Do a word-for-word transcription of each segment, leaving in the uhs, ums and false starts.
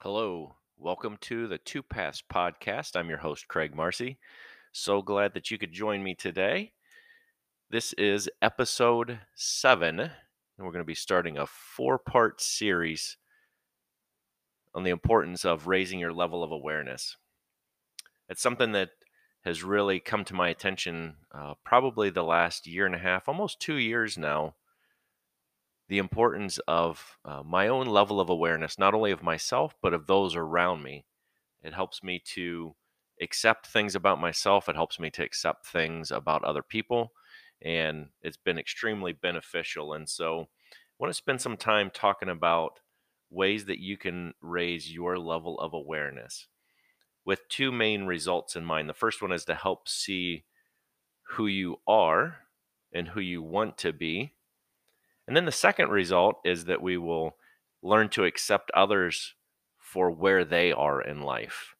Hello, welcome to the Two Pass Podcast. I'm your host, Craig Marcy. So glad that you could join me today. This is episode seven, and we're going to be starting a four-part series on the importance of raising your level of awareness. It's something that has really come to my attention uh, probably the last year and a half, almost two years now. The importance of uh, my own level of awareness, not only of myself, but of those around me. It helps me to accept things about myself. It helps me to accept things about other people. And it's been extremely beneficial. And so I want to spend some time talking about ways that you can raise your level of awareness with two main results in mind. The first one is to help see who you are and who you want to be. And then the second result is that we will learn to accept others for where they are in life.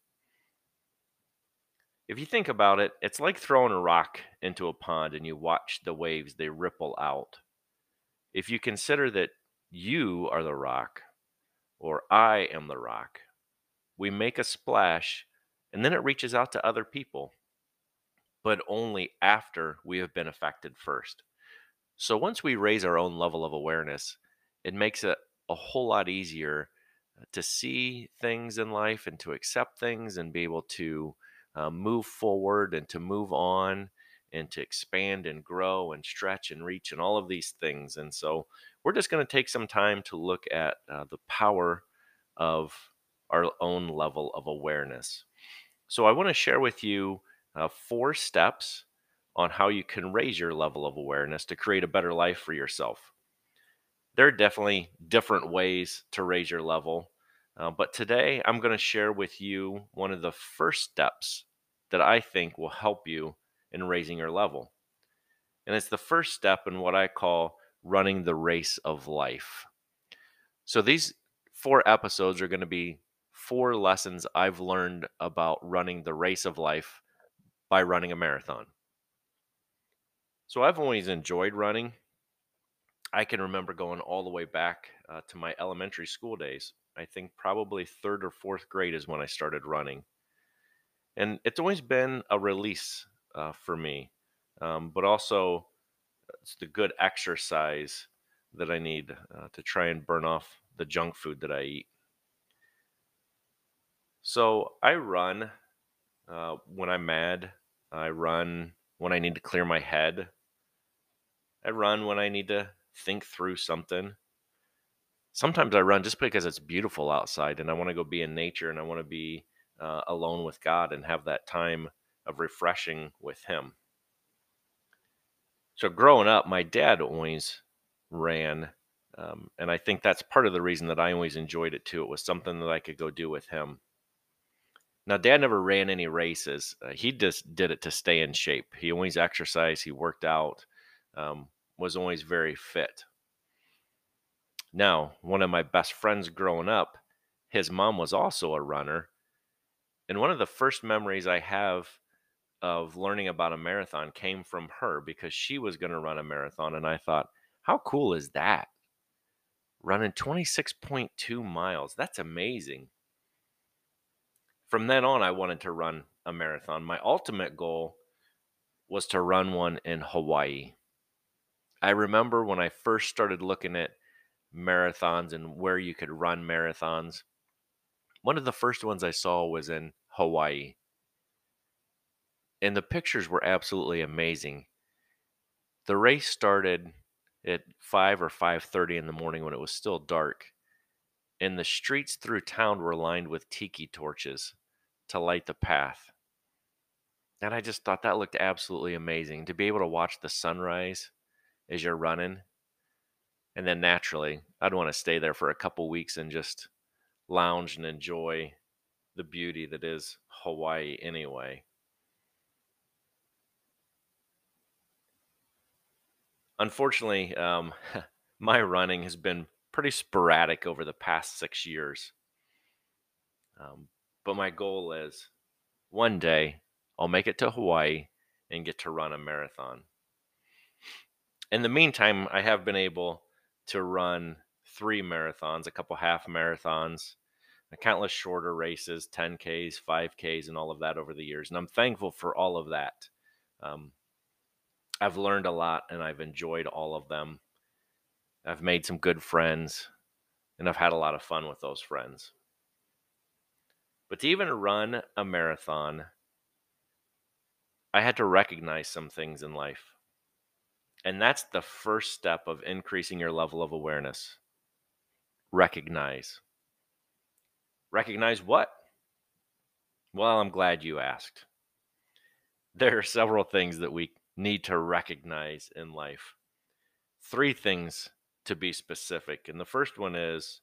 If you think about it, it's like throwing a rock into a pond and you watch the waves, they ripple out. If you consider that you are the rock or I am the rock, we make a splash and then it reaches out to other people, but only after we have been affected first. So once we raise our own level of awareness, it makes it a whole lot easier to see things in life and to accept things and be able to uh, move forward and to move on and to expand and grow and stretch and reach and all of these things. And so we're just going to take some time to look at uh, the power of our own level of awareness. So I want to share with you uh, four steps on how you can raise your level of awareness to create a better life for yourself. There are definitely different ways to raise your level, uh, but today I'm going to share with you one of the first steps that I think will help you in raising your level. And it's the first step in what I call running the race of life. So these four episodes are going to be four lessons I've learned about running the race of life by running a marathon. So I've always enjoyed running. I can remember going all the way back uh, to my elementary school days. I think probably third or fourth grade is when I started running. And it's always been a release uh, for me, um, but also it's the good exercise that I need uh, to try and burn off the junk food that I eat. So I run uh, when I'm mad. I run when I need to clear my head. I run when I need to think through something. Sometimes I run just because it's beautiful outside and I want to go be in nature and I want to be uh, alone with God and have that time of refreshing with Him. So growing up, my dad always ran. Um, and I think that's part of the reason that I always enjoyed it too. It was something that I could go do with him. Now, Dad never ran any races. Uh, he just did it to stay in shape. He always exercised. He worked out, um, was always very fit. Now, one of my best friends growing up, his mom was also a runner. And one of the first memories I have of learning about a marathon came from her because she was going to run a marathon. And I thought, how cool is that? Running twenty-six point two miles. That's amazing. From then on, I wanted to run a marathon. My ultimate goal was to run one in Hawaii. I remember when I first started looking at marathons and where you could run marathons, one of the first ones I saw was in Hawaii. And the pictures were absolutely amazing. The race started at five or five thirty in the morning when it was still dark. And the streets through town were lined with tiki torches to light the path. And I just thought that looked absolutely amazing, to be able to watch the sunrise as you're running. And then naturally, I'd want to stay there for a couple weeks and just lounge and enjoy the beauty that is Hawaii anyway. Unfortunately, um, my running has been pretty sporadic over the past six years. Um, but my goal is one day I'll make it to Hawaii and get to run a marathon. In the meantime, I have been able to run three marathons, a couple half marathons. countless shorter races, ten Ks, five Ks, and all of that over the years. And I'm thankful for all of that. Um, I've learned a lot, and I've enjoyed all of them. I've made some good friends, and I've had a lot of fun with those friends. But to even run a marathon, I had to recognize some things in life. And that's the first step of increasing your level of awareness. Recognize. Recognize what? Well, I'm glad you asked. There are several things that we need to recognize in life. Three things to be specific. And the first one is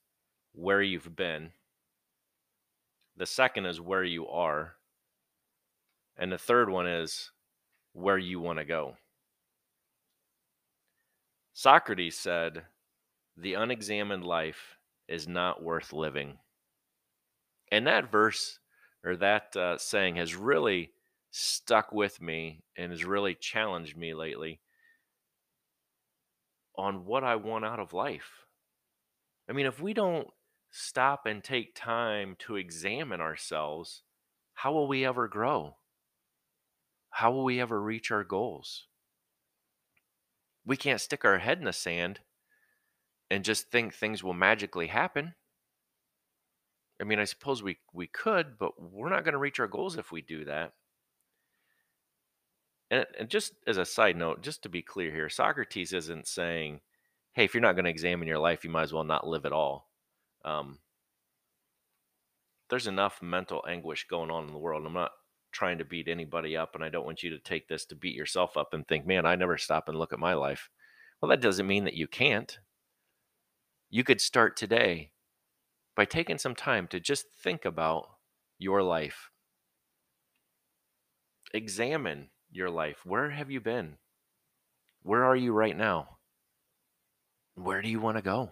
where you've been. The second is where you are. And the third one is where you want to go. Socrates said, the unexamined life is not worth living. And that verse, or that uh, saying, has really stuck with me and has really challenged me lately on what I want out of life. I mean, if we don't stop and take time to examine ourselves, how will we ever grow? How will we ever reach our goals? We can't stick our head in the sand and just think things will magically happen. I mean, I suppose we, we could, but we're not going to reach our goals if we do that. And, and just as a side note, just to be clear here, Socrates isn't saying, hey, if you're not going to examine your life, you might as well not live at all. Um, there's enough mental anguish going on in the world. I'm not trying to beat anybody up, and I don't want you to take this to beat yourself up and think, man, I never stop and look at my life. Well, that doesn't mean that you can't. You could start today by taking some time to just think about your life. Examine your life. Where have you been? Where are you right now? Where do you want to go?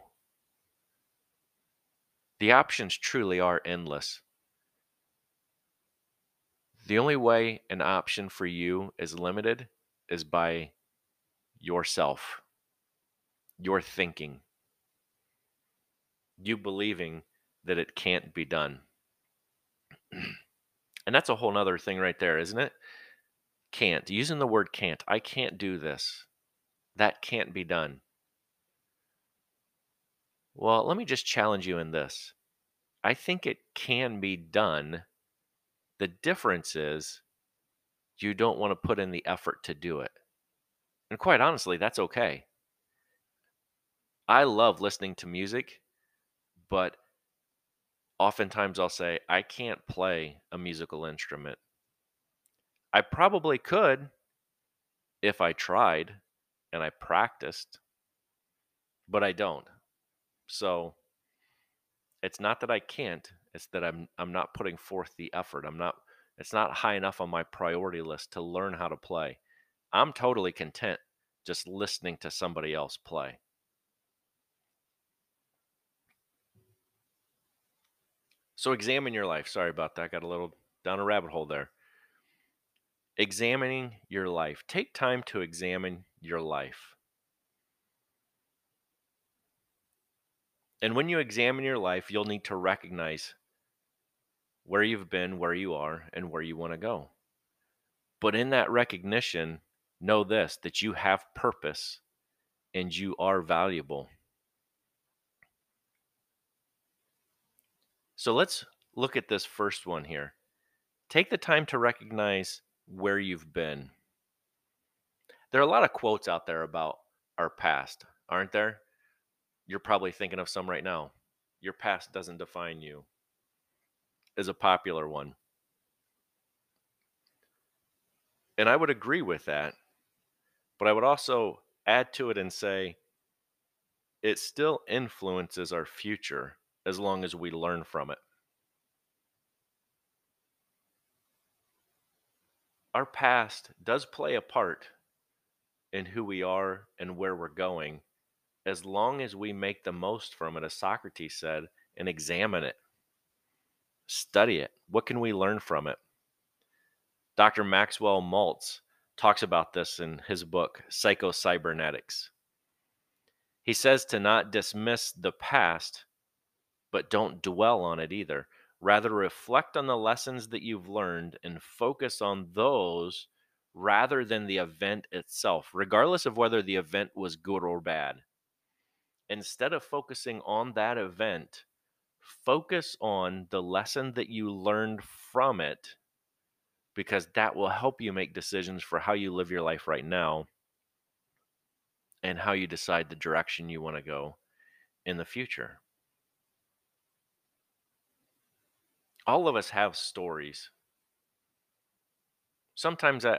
The options truly are endless. The only way an option for you is limited is by yourself, your thinking, you believing that it can't be done. And that's a whole nother thing right there, isn't it? Can't. Using the word can't. I can't do this. That can't be done. Well, let me just challenge you in this. I think it can be done. The difference is you don't want to put in the effort to do it. And quite honestly, that's okay. I love listening to music, but oftentimes I'll say, I can't play a musical instrument. I probably could if I tried and I practiced, but I don't. So it's not that I can't, it's that I'm I'm not putting forth the effort. I'm not it's not high enough on my priority list to learn how to play. I'm totally content just listening to somebody else play. So examine your life. Sorry about that. I got a little down a rabbit hole there. Examining your life. Take time to examine your life. And when you examine your life, you'll need to recognize where you've been, where you are, and where you want to go. But in that recognition, know this, that you have purpose and you are valuable. So let's look at this first one here. Take the time to recognize where you've been. There are a lot of quotes out there about our past, aren't there? You're probably thinking of some right now. Your past doesn't define you is a popular one. And I would agree with that, but I would also add to it and say it still influences our future as long as we learn from it. Our past does play a part in who we are and where we're going, as long as we make the most from it, as Socrates said, and examine it, study it. What can we learn from it? Doctor Maxwell Maltz talks about this in his book, Psycho Cybernetics. He says to not dismiss the past, but don't dwell on it either. Rather, reflect on the lessons that you've learned and focus on those rather than the event itself, regardless of whether the event was good or bad. Instead of focusing on that event, focus on the lesson that you learned from it, because that will help you make decisions for how you live your life right now and how you decide the direction you want to go in the future. All of us have stories. Sometimes I,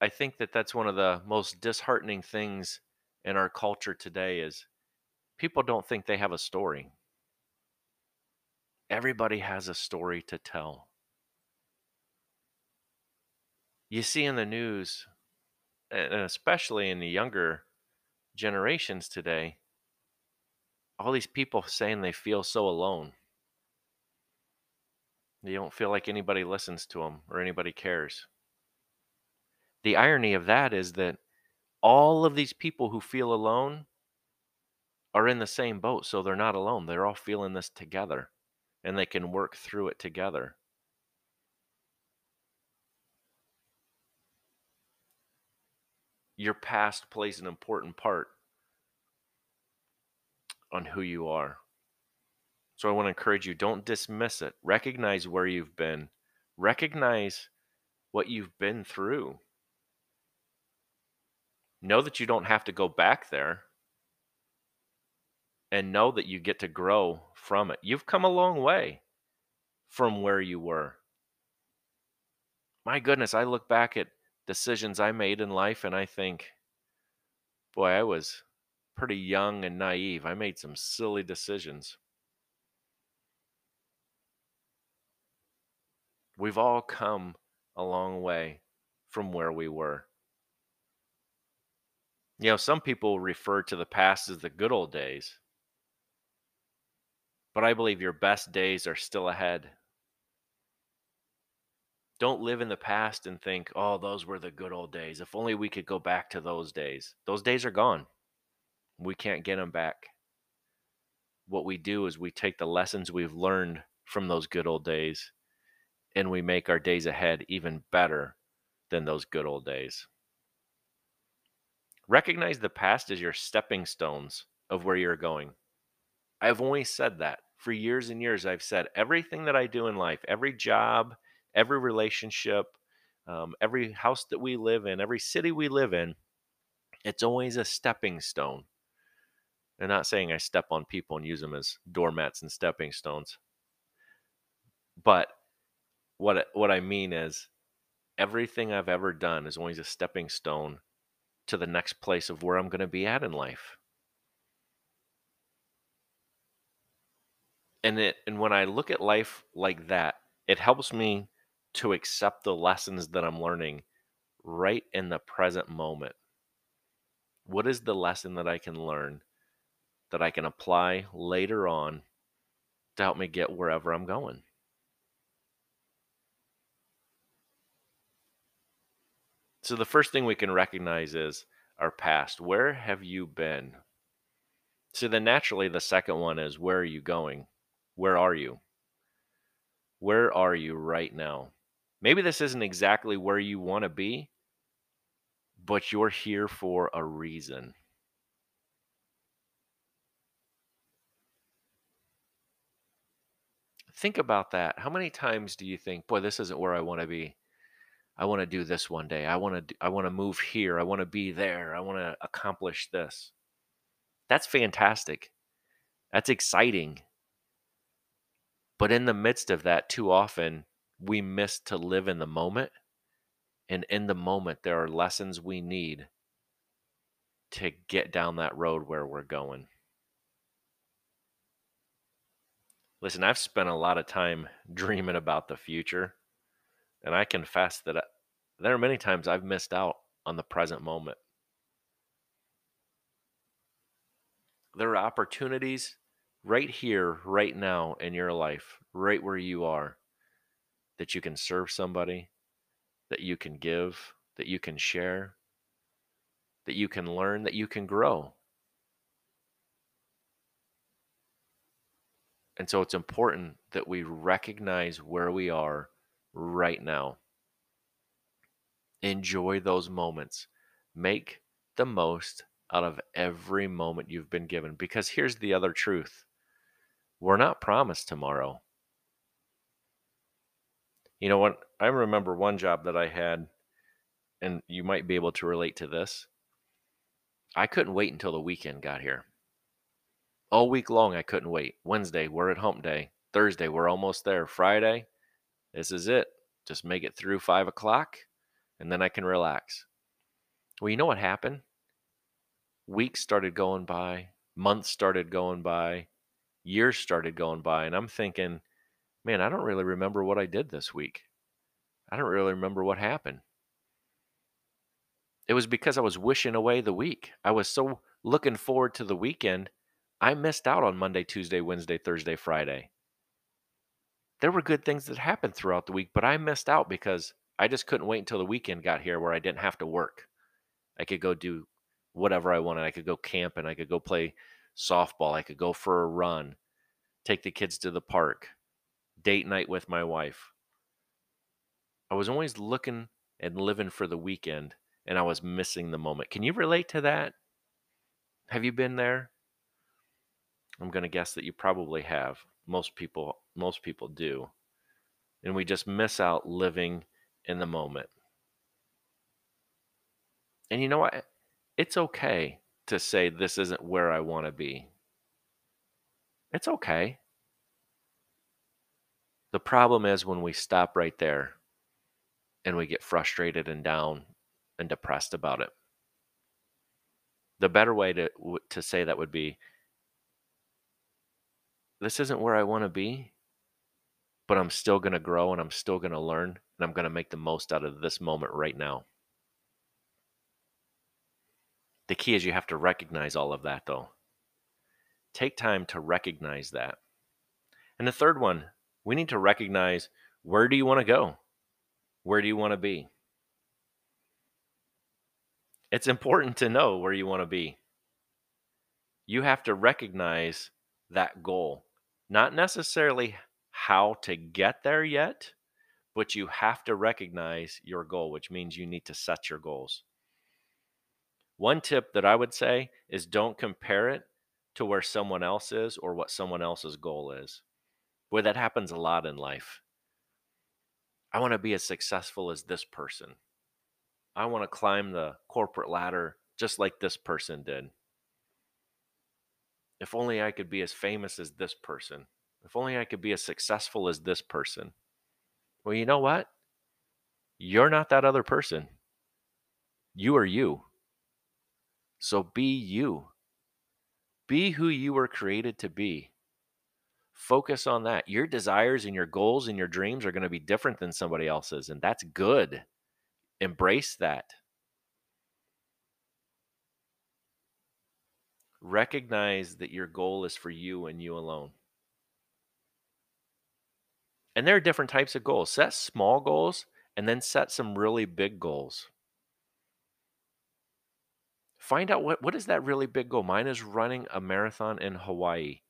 I think that that's one of the most disheartening things in our culture today is people don't think they have a story. Everybody has a story to tell. You see in the news, and especially in the younger generations today, all these people saying they feel so alone. They don't feel like anybody listens to them or anybody cares. The irony of that is that all of these people who feel alone are in the same boat, so they're not alone. They're all feeling this together, and they can work through it together. Your past plays an important part on who you are. So I want to encourage you, don't dismiss it. Recognize where you've been. Recognize what you've been through. Know that you don't have to go back there. And know that you get to grow from it. You've come a long way from where you were. My goodness, I look back at decisions I made in life and I think, boy, I was pretty young and naive. I made some silly decisions. We've all come a long way from where we were. You know, some people refer to the past as the good old days, but I believe your best days are still ahead. Don't live in the past and think, oh, those were the good old days. If only we could go back to those days. Those days are gone. We can't get them back. What we do is we take the lessons we've learned from those good old days and we make our days ahead even better than those good old days. Recognize the past as your stepping stones of where you're going. I've always said that. For years and years, I've said everything that I do in life, every job, every relationship, um, every house that we live in, every city we live in, it's always a stepping stone. I'm not saying I step on people and use them as doormats and stepping stones. But What what I mean is everything I've ever done is always a stepping stone to the next place of where I'm going to be at in life. And it and when I look at life like that, it helps me to accept the lessons that I'm learning right in the present moment. What is the lesson that I can learn that I can apply later on to help me get wherever I'm going? So the first thing we can recognize is our past. Where have you been? So then naturally, the second one is, where are you going? Where are you? Where are you right now? Maybe this isn't exactly where you want to be, but you're here for a reason. Think about that. How many times do you think, boy, this isn't where I want to be? I want to do this one day. I want to I want to move here. I want to be there. I want to accomplish this. That's fantastic. That's exciting. But in the midst of that, too often, we miss to live in the moment. And in the moment, there are lessons we need to get down that road where we're going. Listen, I've spent a lot of time dreaming about the future. And I confess that there are many times I've missed out on the present moment. There are opportunities right here, right now in your life, right where you are, that you can serve somebody, that you can give, that you can share, that you can learn, that you can grow. And so it's important that we recognize where we are right now. Enjoy those moments. Make the most out of every moment you've been given. Because here's the other truth. We're not promised tomorrow. You know what? I remember one job that I had, and you might be able to relate to this. I couldn't wait until the weekend got here. All week long, I couldn't wait. Wednesday, we're at hump day. Thursday, we're almost there. Friday, this is it. Just make it through five o'clock, and then I can relax. Well, you know what happened? Weeks started going by. Months started going by. Years started going by. And I'm thinking, man, I don't really remember what I did this week. I don't really remember what happened. It was because I was wishing away the week. I was so looking forward to the weekend. I missed out on Monday, Tuesday, Wednesday, Thursday, Friday. There were good things that happened throughout the week, but I missed out because I just couldn't wait until the weekend got here where I didn't have to work. I could go do whatever I wanted. I could go camping. I could go play softball. I could go for a run, take the kids to the park, date night with my wife. I was always looking and living for the weekend, and I was missing the moment. Can you relate to that? Have you been there? I'm going to guess that you probably have. Most people, most people do. And we just miss out living in the moment. And you know what? It's okay to say this isn't where I want to be. It's okay. The problem is when we stop right there and we get frustrated and down and depressed about it. The better way to to say that would be, this isn't where I want to be, but I'm still going to grow and I'm still going to learn and I'm going to make the most out of this moment right now. The key is you have to recognize all of that, though. Take time to recognize that. And the third one, we need to recognize, where do you want to go? Where do you want to be? It's important to know where you want to be. You have to recognize that goal. Not necessarily how to get there yet, but you have to recognize your goal, which means you need to set your goals. One tip that I would say is don't compare it to where someone else is or what someone else's goal is. Boy, that happens a lot in life. I want to be as successful as this person. I want to climb the corporate ladder just like this person did. If only I could be as famous as this person. If only I could be as successful as this person. Well, you know what? You're not that other person. You are you. So be you. Be who you were created to be. Focus on that. Your desires and your goals and your dreams are going to be different than somebody else's, and that's good. Embrace that. Recognize that your goal is for you and you alone. And there are different types of goals. Set small goals and then set some really big goals. Find out what, what is that really big goal. Mine is running a marathon in Hawaii.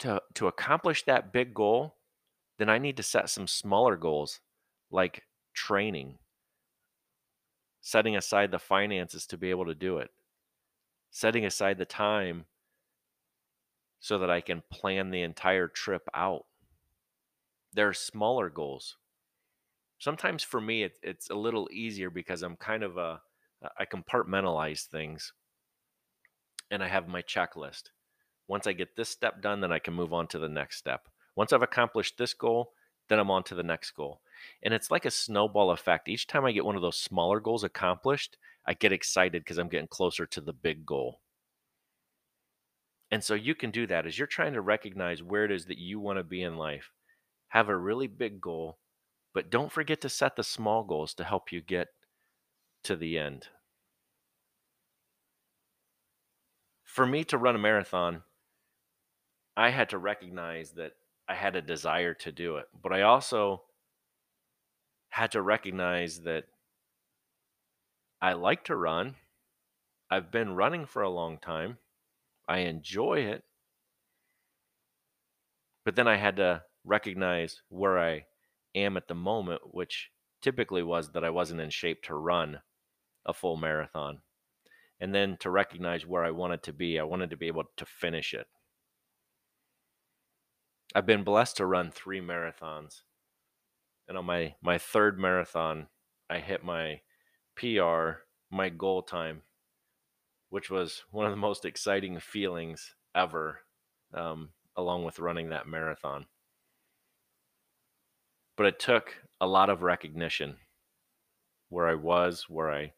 To, to accomplish that big goal, then I need to set some smaller goals like training, setting aside the finances to be able to do it, setting aside the time so that I can plan the entire trip out. There are smaller goals. Sometimes for me, it, it's a little easier because I'm kind of a I compartmentalize things and I have my checklist. Once I get this step done, then I can move on to the next step. Once I've accomplished this goal, then I'm on to the next goal. And it's like a snowball effect. Each time I get one of those smaller goals accomplished, I get excited because I'm getting closer to the big goal. And so you can do that as you're trying to recognize where it is that you want to be in life. Have a really big goal, but don't forget to set the small goals to help you get to the end. For me to run a marathon, I had to recognize that I had a desire to do it, but I also had to recognize that I like to run. I've been running for a long time. I enjoy it, But then I had to recognize where I am at the moment, which typically was that I wasn't in shape to run a full marathon. And then to recognize where I wanted to be, I wanted to be able to finish it. I've been blessed to run three marathons. And on my, my third marathon, I hit my P R, my goal time, which was one of the most exciting feelings ever, um, along with running that marathon. But it took a lot of recognition where I was, where I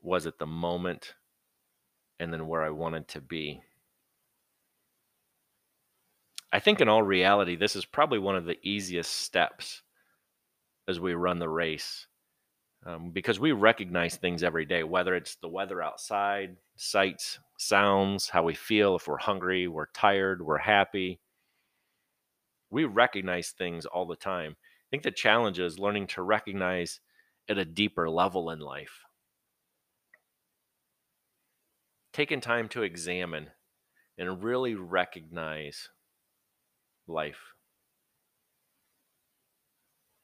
was at the moment, and then where I wanted to be. I think in all reality, this is probably one of the easiest steps as we run the race, um, because we recognize things every day, whether it's the weather outside, sights, sounds, how we feel, if we're hungry, we're tired, we're happy. We recognize things all the time. I think the challenge is learning to recognize at a deeper level in life. Taking time to examine and really recognize life.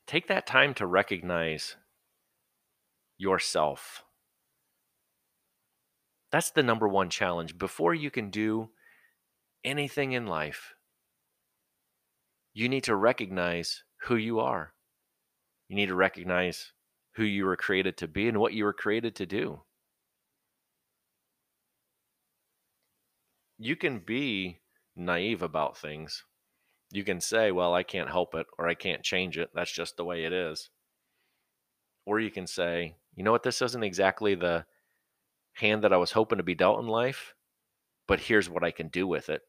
Take that time to recognize yourself. That's the number one challenge. Before you can do anything in life, you need to recognize who you are. You need to recognize who you were created to be and what you were created to do. You can be naive about things. You can say, well, I can't help it, or I can't change it. That's just the way it is. Or you can say, you know what, this isn't exactly the hand that I was hoping to be dealt in life, but here's what I can do with it.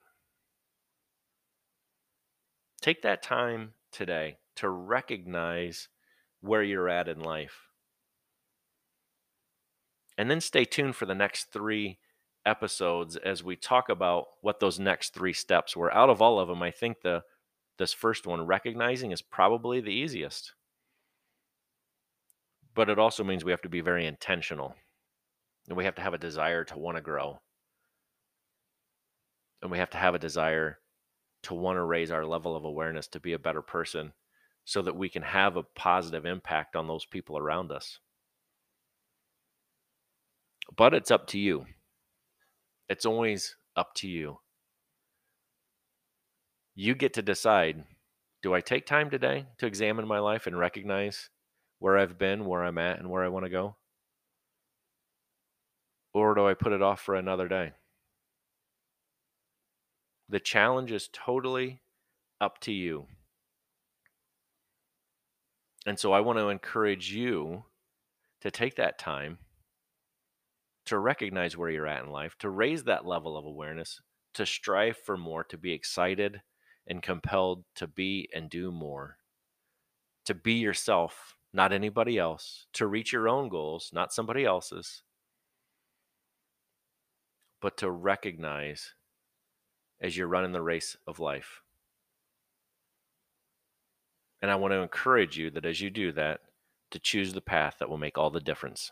Take that time today to recognize where you're at in life. And then stay tuned for the next three episodes as we talk about what those next three steps were. Out of all of them, I think the this first one, recognizing, is probably the easiest. But it also means we have to be very intentional. And we have to have a desire to want to grow. And we have to have a desire to want to raise our level of awareness to be a better person so that we can have a positive impact on those people around us. But it's up to you. It's always up to you. You get to decide, do I take time today to examine my life and recognize where I've been, where I'm at, and where I want to go? Or do I put it off for another day? The challenge is totally up to you. And so I want to encourage you to take that time to recognize where you're at in life, to raise that level of awareness, to strive for more, to be excited and compelled to be and do more, to be yourself, not anybody else, to reach your own goals, not somebody else's, but to recognize as you're running the race of life. And I want to encourage you that as you do that, to choose the path that will make all the difference.